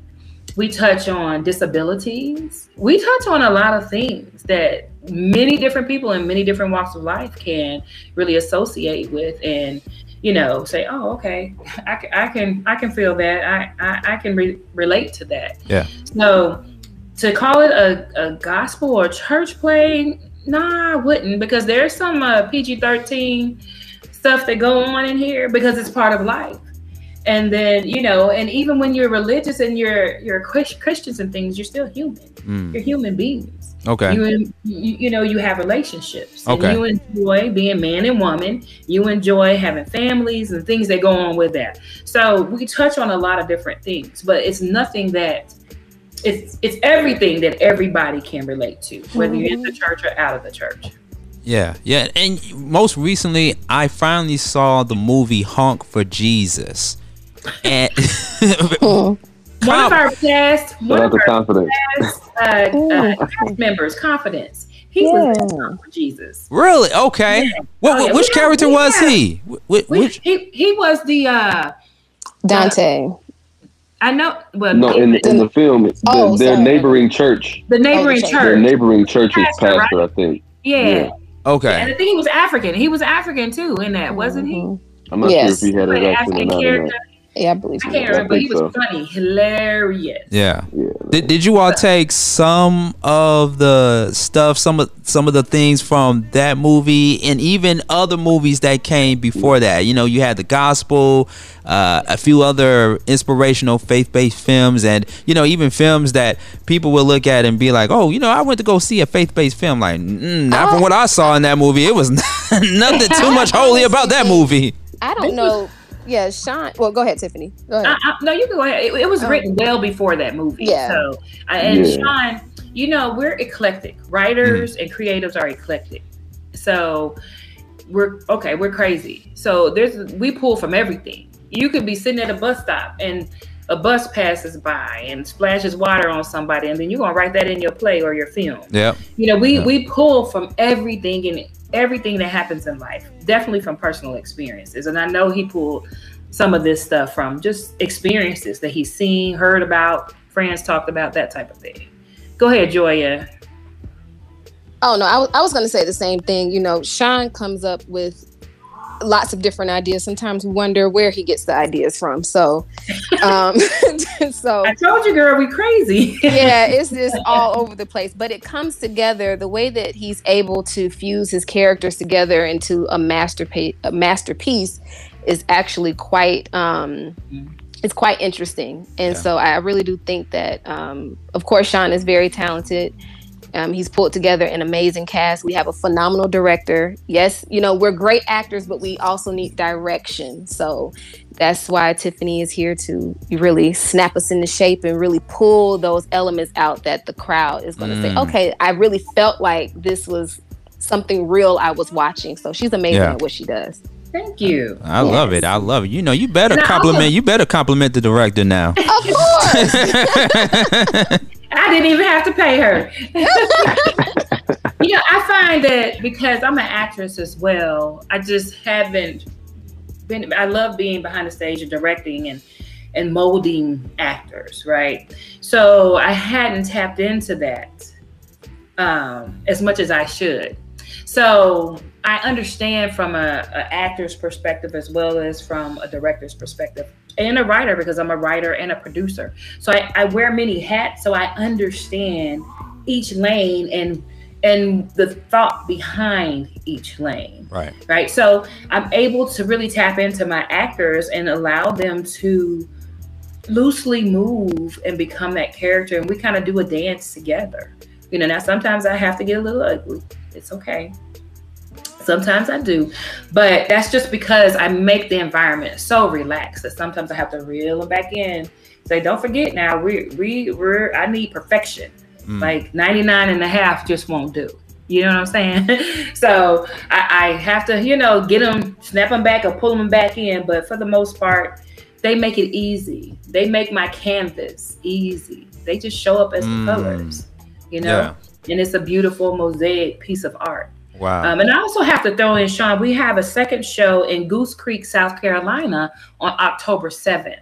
We touch on disabilities. We touch on a lot of things that many different people in many different walks of life can really associate with and, you know, say, oh, okay, I, I can I can feel that. I, I, I can re- relate to that. Yeah. So to call it a, a gospel or church play, nah, I wouldn't, because there's some uh, P G thirteen stuff that go on in here because it's part of life. And then, you know, and even when you're religious and you're you're Christians and things, you're still human. Mm. You're human beings. Okay. You, you you know, you have relationships. Okay. And you enjoy being man and woman. You enjoy having families and things that go on with that. So we touch on a lot of different things, but it's nothing that it's it's everything that everybody can relate to, whether you're in the church or out of the church. Yeah, yeah. And most recently, I finally saw the movie Honk for Jesus. And one of our past, one of our past uh, uh, cast members, Confidence. He yeah. was in Honk for Jesus. Really? Okay. Yeah. What, oh, yeah. Which we character have, was yeah. he? Which, we, which? He he was the uh, Dante. Uh, I know. Well, no, in, in the film, it's oh, the, their sorry. neighboring church. The neighboring oh, okay. church. Their neighboring church is pastor, pastor right? I think. Yeah. yeah. Okay. And I think he was African. He was African too in that, wasn't he? I'm not yes. sure if he had an African character. Yeah, I believe. I can't remember, but he was so. funny, hilarious. Yeah. yeah did Did you all take some of the stuff, some of some of the things from that movie, and even other movies that came before that? You know, you had the gospel, uh, a few other inspirational faith-based films, and you know, even films that people would look at and be like, "Oh, you know, I went to go see a faith-based film." Like, mm, not oh. from what I saw in that movie, it was nothing too much holy about that movie. I don't know. Yeah, Sean. Well, go ahead, Tiffany. Go ahead. I, I, no, you can go ahead. It, it was written um, well before that movie. Yeah. So, uh, and yeah. Sean, you know, we're eclectic. Writers mm-hmm. and creatives are eclectic. So we're okay. We're crazy. So there's we pull from everything. You could be sitting at a bus stop and a bus passes by and splashes water on somebody, and then you're gonna write that in your play or your film. Yeah. You know, we yeah. we pull from everything in it. Everything that happens in life, definitely from personal experiences. And I know he pulled some of this stuff from just experiences that he's seen, heard about, friends talked about, that type of thing. Go ahead, Joia. Oh, no, I, w- I was going to say the same thing. You know, Sean comes up with lots of different ideas. Sometimes we wonder where he gets the ideas from. So, um, so I told you, girl, we crazy. Yeah, it's just all over the place. But it comes together the way that he's able to fuse his characters together into a masterpiece. A masterpiece is actually quite. Um, mm-hmm. It's quite interesting, and yeah. so I really do think that. Um, of course, Sean is very talented. Um, he's pulled together an amazing cast. We have a phenomenal director. Yes, you know, we're great actors, but we also need direction. So that's why Tiffany is here to really snap us into shape and really pull those elements out that the crowd is going to mm. say, okay, I really felt like this was something real I was watching. So she's amazing yeah. at what she does. Thank you. I yes. love it. I love it. You know, you better now, compliment. You better compliment the director now. Of course. I didn't even have to pay her. You know, I find that because I'm an actress as well, I just haven't been. I love being behind the stage and directing and and molding actors, right? So I hadn't tapped into that um, as much as I should. So I understand from a, a actor's perspective as well as from a director's perspective and a writer, because I'm a writer and a producer. So I, I wear many hats, so I understand each lane and and the thought behind each lane. Right. Right. So I'm able to really tap into my actors and allow them to loosely move and become that character. And we kind of do a dance together. You know, now sometimes I have to get a little ugly. It's okay. Sometimes I do, but that's just because I make the environment so relaxed that sometimes I have to reel them back in. Say, don't forget now, we, we, we're, I need perfection. Mm. Like ninety-nine and a half just won't do. You know what I'm saying? So I, I have to, you know, get them, snap them back or pull them back in. But for the most part, they make it easy. They make my canvas easy. They just show up as mm. the colors, you know, yeah. and it's a beautiful mosaic piece of art. Wow. Um, and I also have to throw in, Sean, we have a second show in Goose Creek, South Carolina on October seventh.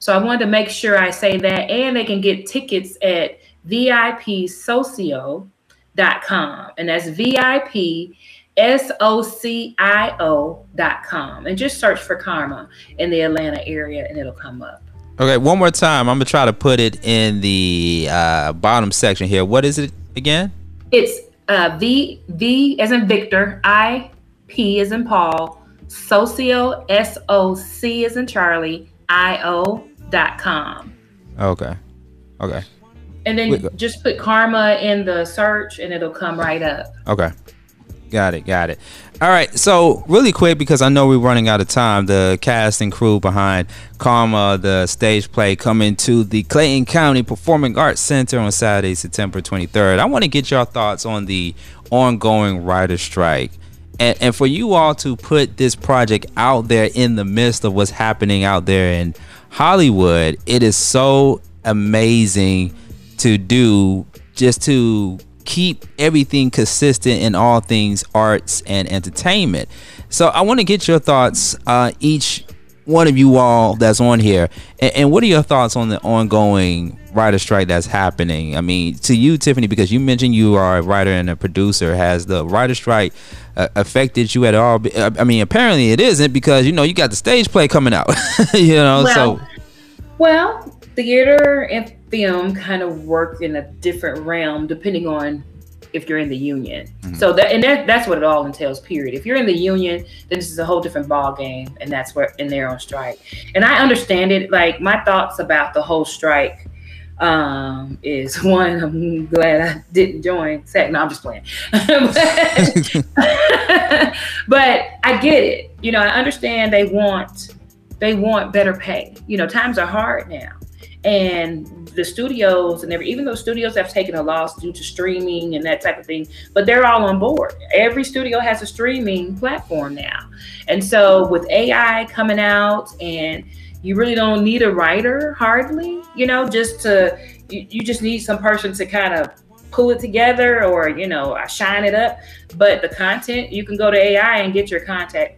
So I wanted to make sure I say that. And they can get tickets at V I P socio dot com. And that's V I P S O C I O dot com, and just search for Karma in the Atlanta area and it'll come up. Okay, one more time. I'm going to try to put it in the uh, bottom section here. What is it again? It's uh, V, V as in Victor, I, P as in Paul, Socio, S O C as in Charlie, I O dot com. Okay, okay. And then just put Karma in the search and it'll come right up. Okay. Got it. Got it. All right. So really quick, because I know we're running out of time, the cast and crew behind Karma, the stage play, coming to the Clayton County Performing Arts Center on Saturday, September twenty-third. I want to get your thoughts on the ongoing writer strike, and, and for you all to put this project out there in the midst of what's happening out there in Hollywood. It is so amazing to do, just to keep everything consistent in all things arts and entertainment. So I want to get your thoughts, uh, each one of you all that's on here, and, and what are your thoughts on the ongoing writer strike that's happening? I mean, to you, Tiffany, because you mentioned you are a writer and a producer. Has the writer strike uh, affected you at all? I mean, apparently it isn't, because you know you got the stage play coming out. you know, well, so well, theater and film kind of work in a different realm depending on if you're in the union. Mm-hmm. So that and that, that's what it all entails, period. If you're in the union, then this is a whole different ball game, and that's where and they're on strike. And I understand it. Like, my thoughts about the whole strike um is, one, I'm glad I didn't join. Second, no, I'm just playing. but, but I get it. You know, I understand they want they want better pay. You know, times are hard now. And the studios and every, even those studios have taken a loss due to streaming and that type of thing, but they're all on board. Every studio has a streaming platform now. And so with A I coming out, and you really don't need a writer hardly, you know, just to, you, you just need some person to kind of pull it together, or, you know, shine it up. But the content, you can go to A I and get your content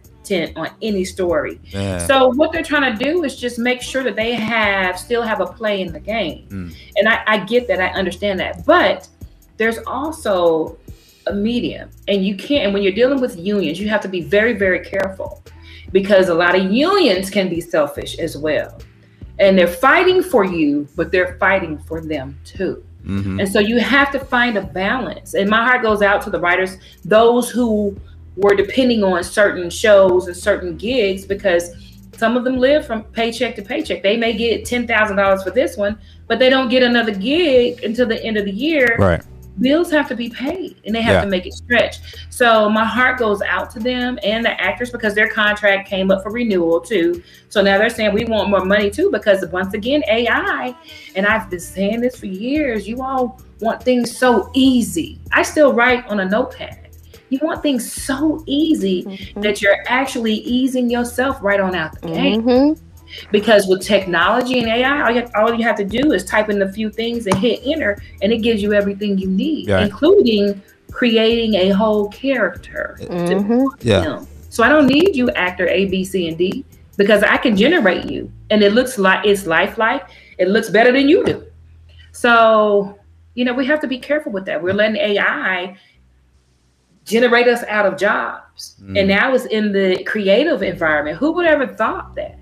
on any story. Yeah. So what they're trying to do is just make sure that they have still have a play in the game. Mm. And I, I get that. I understand that. But there's also a medium, and you can't. And when you're dealing with unions, you have to be very, very careful, because a lot of unions can be selfish as well. And they're fighting for you, but they're fighting for them too. Mm-hmm. And so you have to find a balance. And my heart goes out to the writers, those who were depending on certain shows and certain gigs, because some of them live from paycheck to paycheck. They may get ten thousand dollars for this one, but they don't get another gig until the end of the year. Right. Bills have to be paid, and they have yeah. to make it stretch. So my heart goes out to them and the actors, because their contract came up for renewal too. So now they're saying, we want more money too, because once again, A I, and I've been saying this for years, you all want things so easy. I still write on a notepad. You want things so easy mm-hmm. that you're actually easing yourself right on out the game. Mm-hmm. Because with technology and A I, all you, have, all you have to do is type in a few things and hit enter, and it gives you everything you need, yeah. including creating a whole character. Mm-hmm. Yeah. So I don't need you, actor A, B, C, and D, because I can generate you, and it looks like it's lifelike. It looks better than you do. So, you know, we have to be careful with that. We're letting A I generate us out of jobs. Mm. And now it's in the creative environment. Who would ever thought that?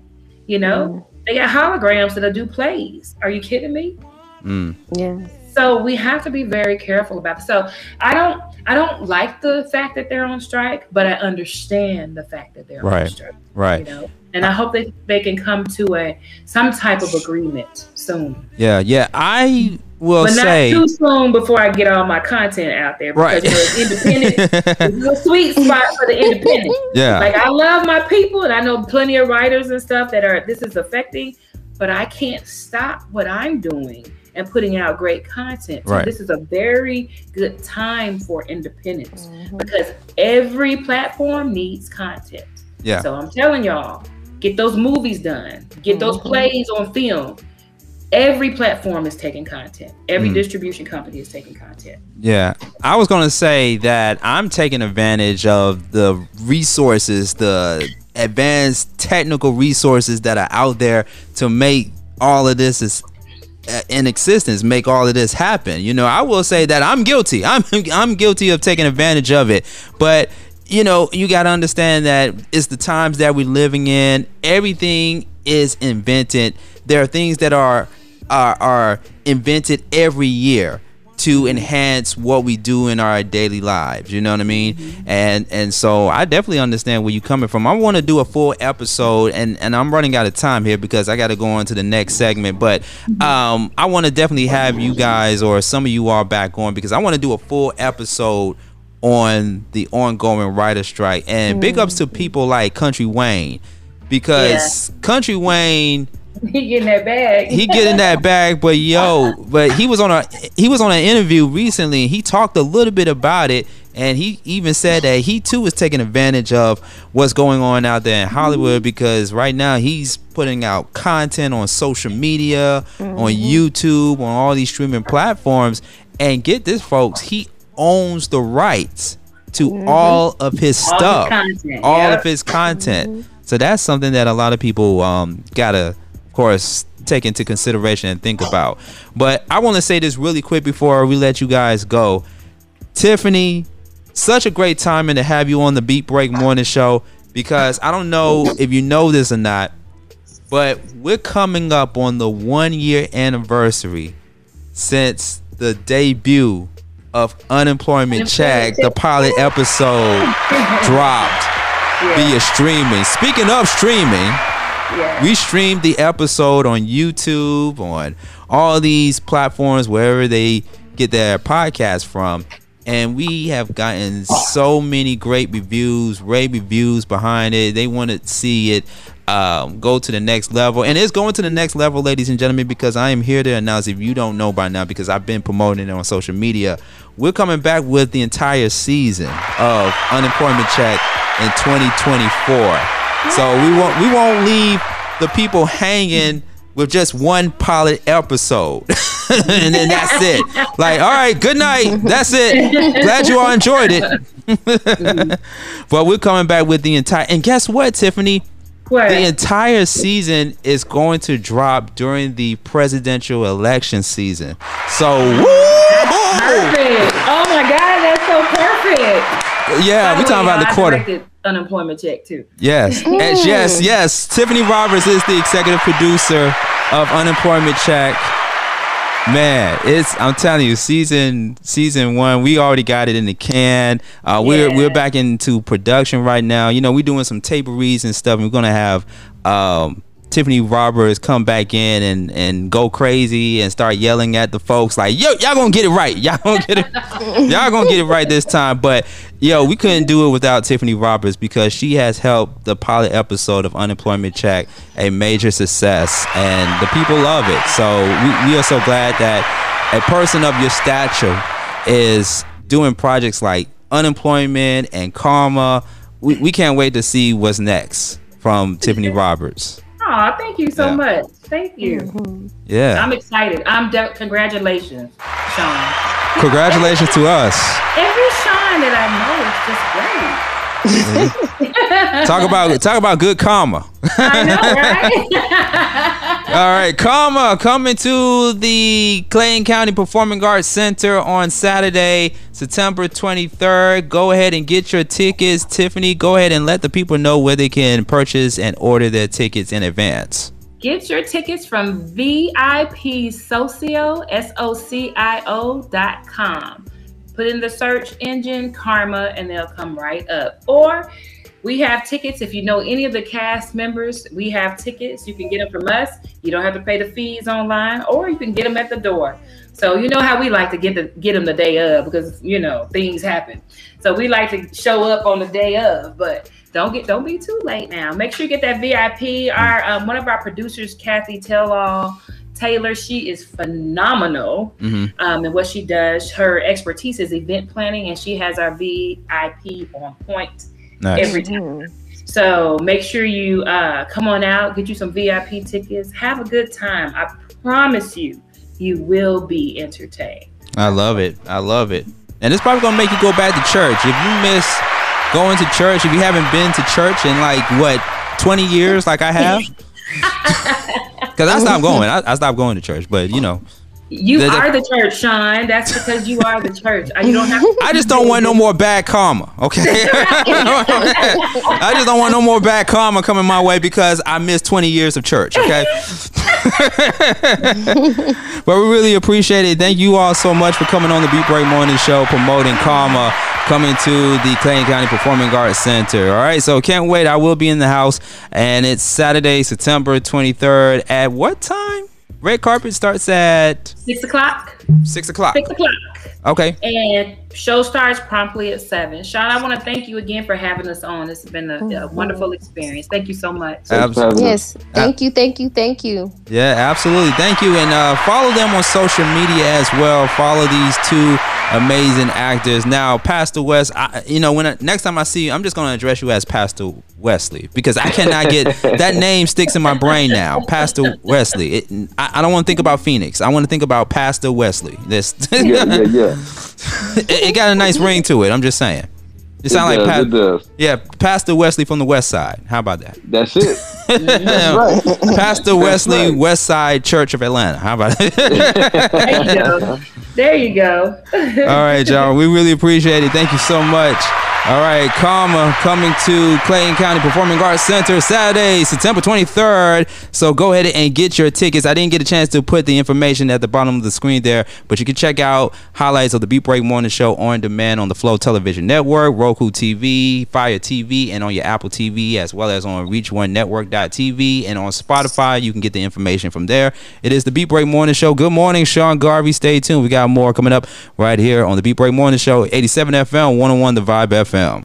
You know, mm. they got holograms that'll do plays. Are you kidding me? Mm. Yeah. So we have to be very careful about it. So I don't I don't like the fact that they're on strike, but I understand the fact that they're right. on strike. Right. You know? And I hope that they can come to a some type of agreement soon. Yeah, yeah. I will but say, not too soon before I get all my content out there. Because right. independent, it's a sweet spot for the independent. Yeah. Like, I love my people, and I know plenty of writers and stuff that are this is affecting, but I can't stop what I'm doing and putting out great content. So right. this is a very good time for independence mm-hmm. because every platform needs content. Yeah. So I'm telling y'all, get those movies done. Get those mm-hmm. plays on film. Every platform is taking content. Every mm. distribution company is taking content. Yeah. I was going to say that I'm taking advantage of the resources, the advanced technical resources that are out there to make all of this is in existence, make all of this happen. You know, I will say that I'm guilty. I'm I'm guilty of taking advantage of it. But you know, you got to understand that it's the times that we're living in. Everything is invented. There are things that are are, are invented every year to enhance what we do in our daily lives, you know what I mean? Mm-hmm. And and so I definitely understand where you're coming from. I want to do a full episode, and, and I'm running out of time here because I got to go on to the next segment, but um, I want to definitely have you guys, or some of you all, back on, because I want to do a full episode on the ongoing writer strike. And mm-hmm. big ups to people like Country Wayne, because yeah. Country Wayne, he getting that bag. he getting that bag, but yo, but he was on a he was on an interview recently, and he talked a little bit about it, and he even said that he too is taking advantage of what's going on out there in Hollywood, because right now he's putting out content on social media, mm-hmm. on YouTube, on all these streaming platforms, and get this, folks, he owns the rights to mm-hmm. all of his stuff, all yep. of his content. Mm-hmm. So that's something that a lot of people um gotta, of course, take into consideration and think about. But I want to say this really quick before we let you guys go. Tiffany, such a great timing to have you on the Beat Break Morning Show, because I don't know if you know this or not, but we're coming up on the one year anniversary since the debut of Unemployment Check, the pilot episode dropped yeah. via streaming. Speaking of streaming, yeah. we streamed the episode on YouTube, on all these platforms, wherever they get their podcast from, and we have gotten so many great reviews, rave reviews behind it. They want to see it um, go to the next level, and it's going to the next level, ladies and gentlemen, because I am here to announce, if you don't know by now, because I've been promoting it on social media, we're coming back with the entire season of Unemployment Check in twenty twenty-four. So we won't we won't leave the people hanging with just one pilot episode and then that's it. Like, all right, good night. That's it. Glad you all enjoyed it. But we're coming back with the entire, and guess what, Tiffany? What? The entire season is going to drop during the presidential election season. So woo! Perfect. Oh my God, that's so perfect. Yeah, we're talking about the quarter. Unemployment Check too. Yes, mm. yes, yes, yes. Tiffany Roberts is the executive producer of Unemployment Check. Man, it's, I'm telling you, season season one, we already got it in the can. Uh, we're yeah. we're back into production right now. You know, we're doing some table reads and stuff, and we're gonna have um, Tiffany Roberts come back in and and go crazy and start yelling at the folks like, yo, y'all gonna get it right. Y'all gonna get it. Y'all gonna get it right this time. But yo, we couldn't do it without Tiffany Roberts, because she has helped the pilot episode of Unemployment Check a major success, and the people love it. So we, we are so glad that a person of your stature is doing projects like Unemployment and Karma. We, we can't wait to see what's next from Tiffany Roberts. Aw, thank you so yeah. much. Thank you. Mm-hmm. Yeah. I'm excited. I'm de- Congratulations, Sean. Congratulations to us. Every Sean that I know is just great. Mm-hmm. Talk about talk about good karma. I know, right? All right, karma coming to the Clayton County Performing Arts Center on Saturday, September twenty-third. Go ahead and get your tickets. Tiffany, go ahead and let the people know where they can purchase and order their tickets in advance. Get your tickets from V I P socio dot com. Put in the search engine Karma and they'll come right up. Or we have tickets. If you know any of the cast members, we have tickets. You can get them from us. You don't have to pay the fees online, or you can get them at the door. So you know how we like to get the get them the day of, because you know things happen. So we like to show up on the day of, but don't get don't be too late now. Make sure you get that V I P. Our um, one of our producers, Kathy Tell-All Taylor, she is phenomenal mm-hmm. um, in what she does. Her expertise is event planning, and she has our V I P on point nice. every time. So make sure you uh, come on out, get you some V I P tickets, have a good time. I promise you, you will be entertained. I love it. I love it. And it's probably going to make you go back to church. If you miss going to church, if you haven't been to church in like, what, twenty years like I have? Because I stopped going. I, I stopped going to church, but you know, You the, the, are the church, Sean. That's because you are the church. You don't have to I just don't want no more bad karma, okay? I just don't want no more bad karma coming my way because I missed twenty years of church, okay? But we really appreciate it. Thank you all so much for coming on the Beat Break Morning Show, promoting karma, coming to the Clayton County Performing Arts Center. All right, so can't wait. I will be in the house, and it's Saturday, September twenty-third at what time? Red carpet starts at six o'clock. Six o'clock. Six o'clock. Okay. And show starts promptly at seven. Sean, I want to thank you again for having us on. It's been a, mm-hmm. a wonderful experience. Thank you so much. Absolutely. Yes. Thank you. Thank you. Thank you. Yeah, absolutely. Thank you. And uh, follow them on social media as well. Follow these two amazing actors. Now, Pastor West, I, you know, when I, next time I see you, I'm just going to address you as Pastor Wesley because I cannot get that name sticks in my brain now. Pastor Wesley. It, I, I don't want to think about Phoenix. I want to think about Pastor Wesley. This. Yeah, yeah, yeah. it, it got a nice ring to it. I'm just saying. It, it sounds like pa- it does. Yeah, Pastor Wesley from the West Side. How about that? That's it. That's right. Pastor Wesley, right. West Side Church of Atlanta. How about that? There you go. There you go. All right, y'all. We really appreciate it. Thank you so much. All right, Karma coming to Clayton County Performing Arts Center Saturday, September twenty-third. So go ahead and get your tickets. I didn't get a chance to put the information at the bottom of the screen there, but you can check out highlights of the Beat Break Morning Show on demand on the Flow Television Network, Roku T V, Fire T V, and on your Apple T V, as well as on Reach One Network dot T V and on Spotify. You can get the information from there. It is the Beat Break Morning Show. Good morning, Sean Garvey. Stay tuned. We got more coming up right here on the Beat Break Morning Show, eighty-seven F M, one oh one The Vibe F M.